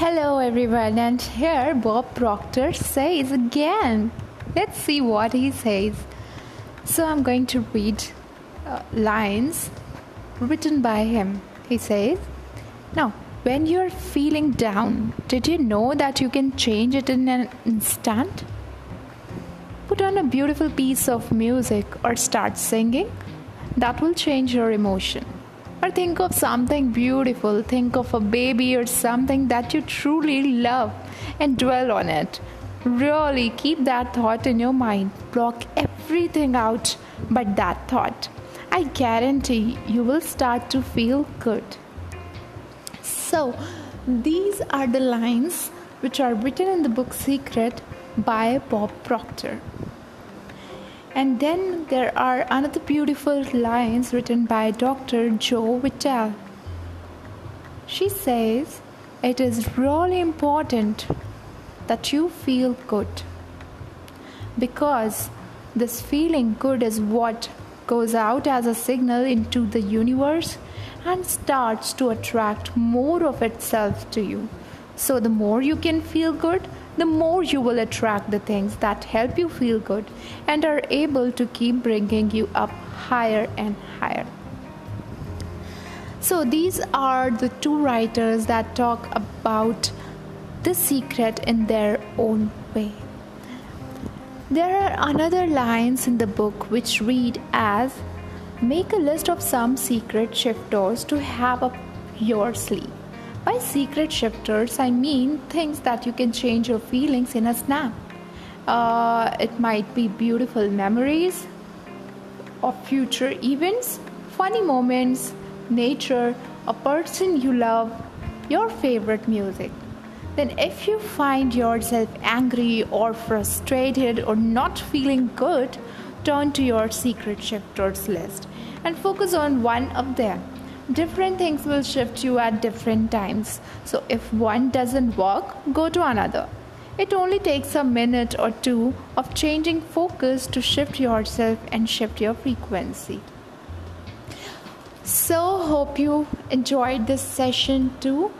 Hello everyone, and here Bob Proctor says again. Let's see what he says. So I'm going to read lines written by him. He says, now when you're feeling down, did you know that you can change it in an instant? Put on a beautiful piece of music or start singing. That will change your emotion. Or think of something beautiful, think of a baby or something that you truly love and dwell on it. Really keep that thought in your mind. Block everything out but that thought. I guarantee you will start to feel good. So these are the lines which are written in the book Secret by Bob Proctor. And then there are another beautiful lines written by Dr. Joe Vitale. She says, it is really important that you feel good, because this feeling good is what goes out as a signal into the universe and starts to attract more of itself to you. So the more you can feel good, the more you will attract the things that help you feel good and are able to keep bringing you up higher and higher. So these are the two writers that talk about the secret in their own way. There are another lines in the book which read as, make a list of some secret shifters to have up your sleeve. By secret shifters, I mean things that you can change your feelings in a snap. It might be beautiful memories of future events, funny moments, nature, a person you love, your favorite music. Then if you find yourself angry or frustrated or not feeling good, turn to your secret shifters list and focus on one of them. Different things will shift you at different times. So if one doesn't work, go to another. It only takes a minute or two of changing focus to shift yourself and shift your frequency. So hope you enjoyed this session too.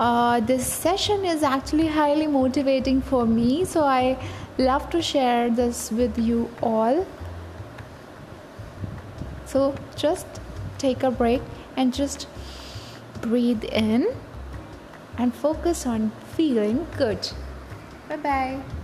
This session is actually highly motivating for me. So I love to share this with you all. So just take a break and just breathe in and focus on feeling good. Bye-bye.